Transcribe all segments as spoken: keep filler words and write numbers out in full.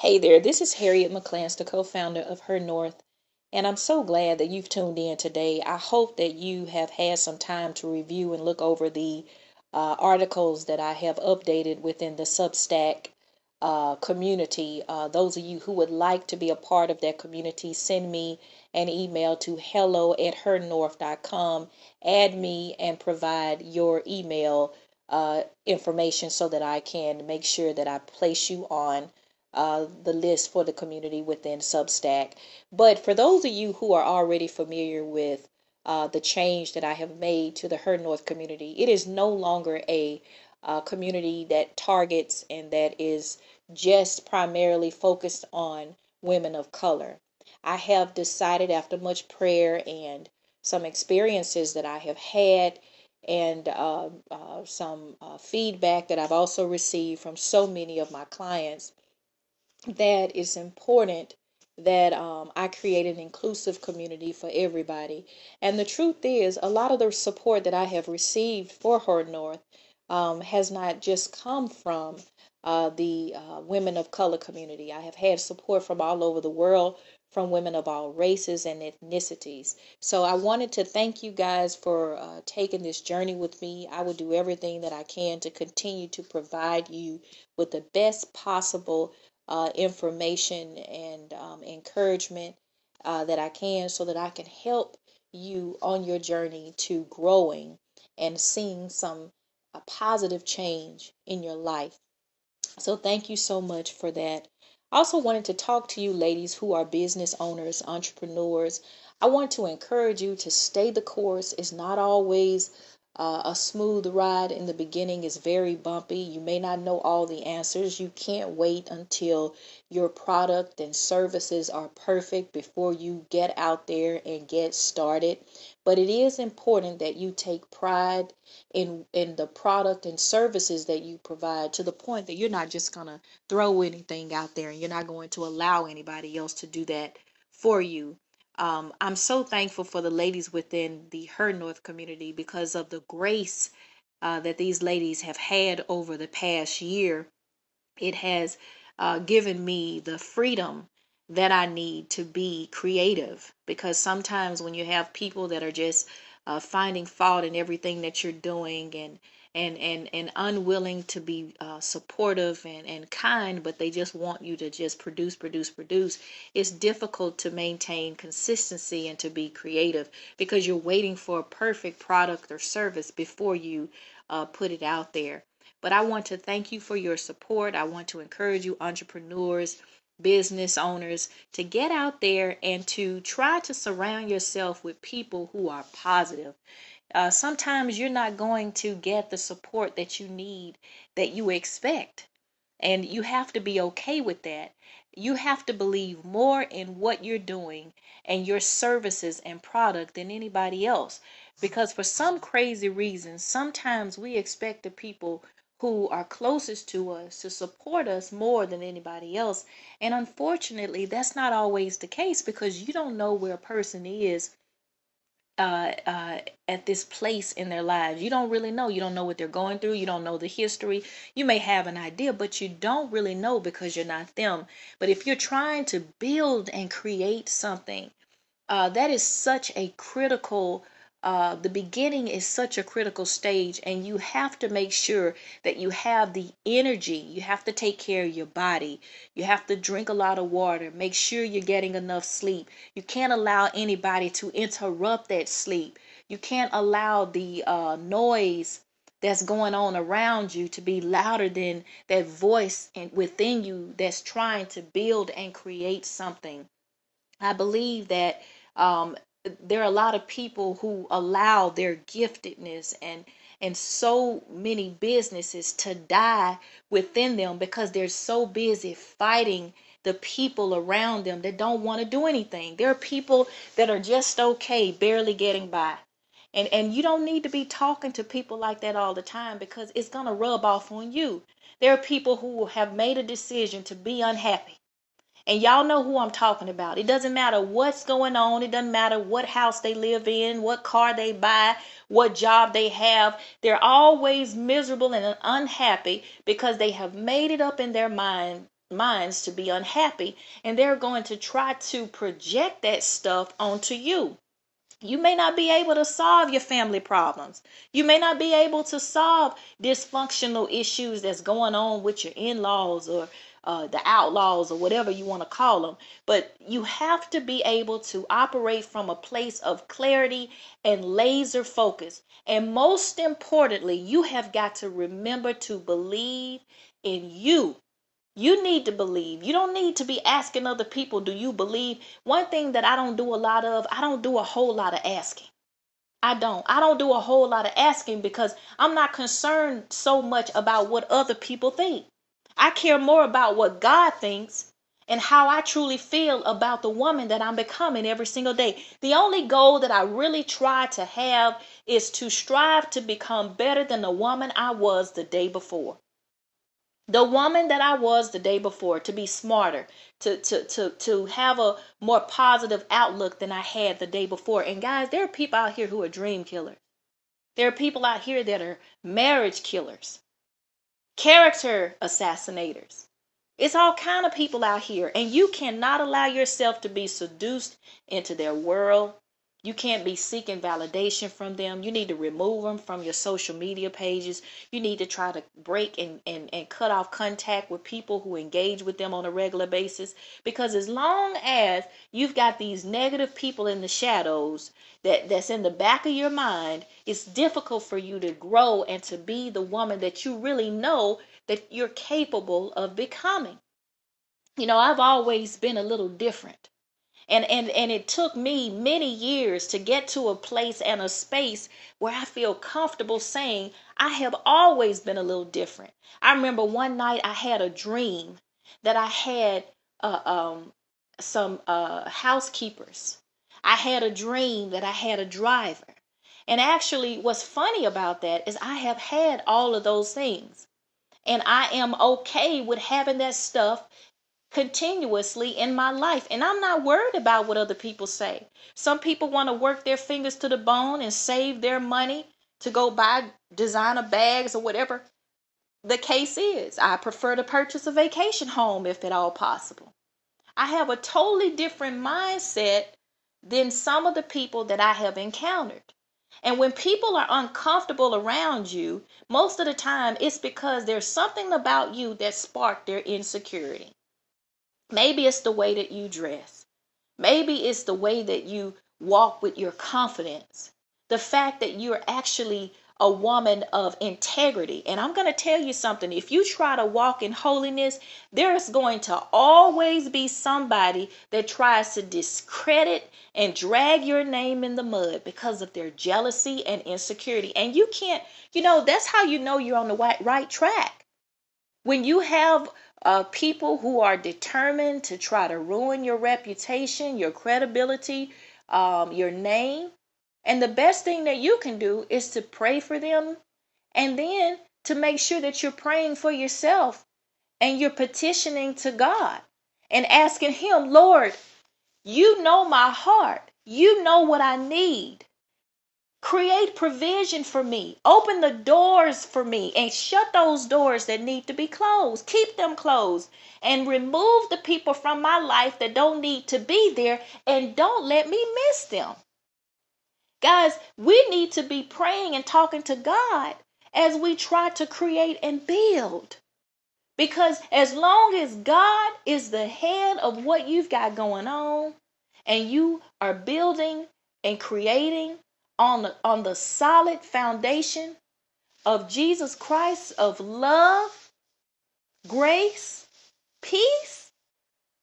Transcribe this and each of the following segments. Hey there, this is Harriet McClance, the co-founder of HerNorth, and I'm so glad that you've tuned in today. I hope that you have had some time to review and look over the uh, articles that I have updated within the Substack uh, community. Uh, those of you who would like to be a part of that community, send me an email to hello at hernorth dot com, add me, and provide your email uh, information so that I can make sure that I place you on Uh, the list for the community within Substack. But for those of you who are already familiar with uh, the change that I have made to the HerNorth community, it is no longer a uh, community that targets and that is just primarily focused on women of color. I have decided, after much prayer and some experiences that I have had and uh, uh, some uh, feedback that I've also received from so many of my clients, that it's important that um, I create an inclusive community for everybody. And the truth is, a lot of the support that I have received for HerNorth um, has not just come from uh, the uh, women of color community. I have had support from all over the world, from women of all races and ethnicities. So I wanted to thank you guys for uh, taking this journey with me. I will do everything that I can to continue to provide you with the best possible Uh, information and um, encouragement uh, that I can, so that I can help you on your journey to growing and seeing some uh, positive change in your life. So thank you so much for that. I also wanted to talk to you ladies who are business owners, entrepreneurs. I want to encourage you to stay the course. It's not always Uh, a smooth ride. In the beginning is very bumpy. You may not know all the answers. You can't wait until your product and services are perfect before you get out there and get started. But it is important that you take pride in in the product and services that you provide, to the point that you're not just going to throw anything out there, and you're not going to allow anybody else to do that for you. Um, I'm so thankful for the ladies within the HerNorth community, because of the grace uh, that these ladies have had over the past year. It has uh, given me the freedom that I need to be creative, because sometimes when you have people that are just uh, finding fault in everything that you're doing, and and and, and unwilling to be uh, supportive and, and kind, but they just want you to just produce, produce, produce. It's difficult to maintain consistency and to be creative, because you're waiting for a perfect product or service before you uh, put it out there. But I want to thank you for your support. I want to encourage you, entrepreneurs, business owners, to get out there and to try to surround yourself with people who are positive. Uh, sometimes you're not going to get the support that you need, that you expect, and you have to be okay with that. You have to believe more in what you're doing and your services and product than anybody else, because for some crazy reason, sometimes we expect the people who are closest to us to support us more than anybody else. And unfortunately, that's not always the case, because you don't know where a person is Uh, uh, at this place in their lives. You don't really know. You don't know what they're going through. You don't know the history. You may have an idea, but you don't really know, because you're not them. But if you're trying to build and create something, uh, that is such a critical, uh, the beginning is such a critical stage, and you have to make sure that you have the energy. You have to take care of your body. You have to drink a lot of water. Make sure you're getting enough sleep. You can't allow anybody to interrupt that sleep. You can't allow the uh, noise that's going on around you to be louder than that voice within you that's trying to build and create something. I believe that um, there are a lot of people who allow their giftedness and and so many businesses to die within them, because they're so busy fighting the people around them that don't want to do anything. There are people that are just okay, barely getting by. And and you don't need to be talking to people like that all the time, because it's going to rub off on you. There are people who have made a decision to be unhappy. And y'all know who I'm talking about. It doesn't matter what's going on. It doesn't matter what house they live in, what car they buy, what job they have. They're always miserable and unhappy, because they have made it up in their mind minds to be unhappy, and they're going to try to project that stuff onto you. You may not be able to solve your family problems. You may not be able to solve dysfunctional issues that's going on with your in-laws or uh, the outlaws or whatever you want to call them. But you have to be able to operate from a place of clarity and laser focus. And most importantly, you have got to remember to believe in you. You need to believe. You don't need to be asking other people, do you believe? One thing that I don't do a lot of, I don't do a whole lot of asking. I don't. I don't do a whole lot of asking because I'm not concerned so much about what other people think. I care more about what God thinks and how I truly feel about the woman that I'm becoming every single day. The only goal that I really try to have is to strive to become better than the woman I was the day before. The woman that I was the day before, to be smarter, to, to, to, to have a more positive outlook than I had the day before. And guys, there are people out here who are dream killers. There are people out here that are marriage killers, character assassinators. It's all kind of people out here. And you cannot allow yourself to be seduced into their world. You can't be seeking validation from them. You need to remove them from your social media pages. You need to try to break and, and, and cut off contact with people who engage with them on a regular basis. Because as long as you've got these negative people in the shadows that, that's in the back of your mind, it's difficult for you to grow and to be the woman that you really know that you're capable of becoming. You know, I've always been a little different. And, and and it took me many years to get to a place and a space where I feel comfortable saying I have always been a little different. I remember one night I had a dream that I had uh, um, some uh, housekeepers. I had a dream that I had a driver. And actually what's funny about that is I have had all of those things. And I am okay with having that stuff continuously in my life, and I'm not worried about what other people say. Some people want to work their fingers to the bone and save their money to go buy designer bags or whatever the case is. I prefer to purchase a vacation home if at all possible. I have a totally different mindset than some of the people that I have encountered. And when people are uncomfortable around you, most of the time it's because there's something about you that sparked their insecurity. Maybe it's the way that you dress. Maybe it's the way that you walk with your confidence. The fact that you're actually a woman of integrity. And I'm going to tell you something. If you try to walk in holiness, there's going to always be somebody that tries to discredit and drag your name in the mud because of their jealousy and insecurity. And you can't, you know, that's how you know you're on the right track. When you have Uh, people who are determined to try to ruin your reputation, your credibility, um, your name. And the best thing that you can do is to pray for them and then to make sure that you're praying for yourself and you're petitioning to God and asking Him, Lord, you know my heart. You know what I need. Create provision for me. Open the doors for me and shut those doors that need to be closed. Keep them closed and remove the people from my life that don't need to be there and don't let me miss them. Guys, we need to be praying and talking to God as we try to create and build. Because as long as God is the head of what you've got going on and you are building and creating On the, on the solid foundation of Jesus Christ, of love, grace, peace,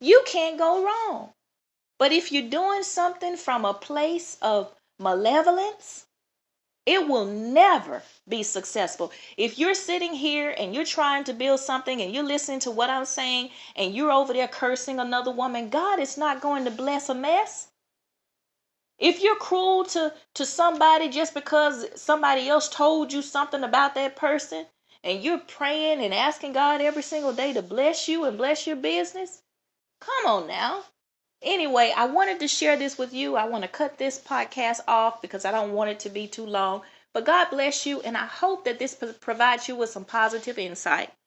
you can't go wrong. But if you're doing something from a place of malevolence, it will never be successful. If you're sitting here and you're trying to build something and you're listening to what I'm saying and you're over there cursing another woman, God is not going to bless a mess. If you're cruel to, to somebody just because somebody else told you something about that person and you're praying and asking God every single day to bless you and bless your business, come on now. Anyway, I wanted to share this with you. I want to cut this podcast off because I don't want it to be too long. But God bless you, and I hope that this provides you with some positive insight.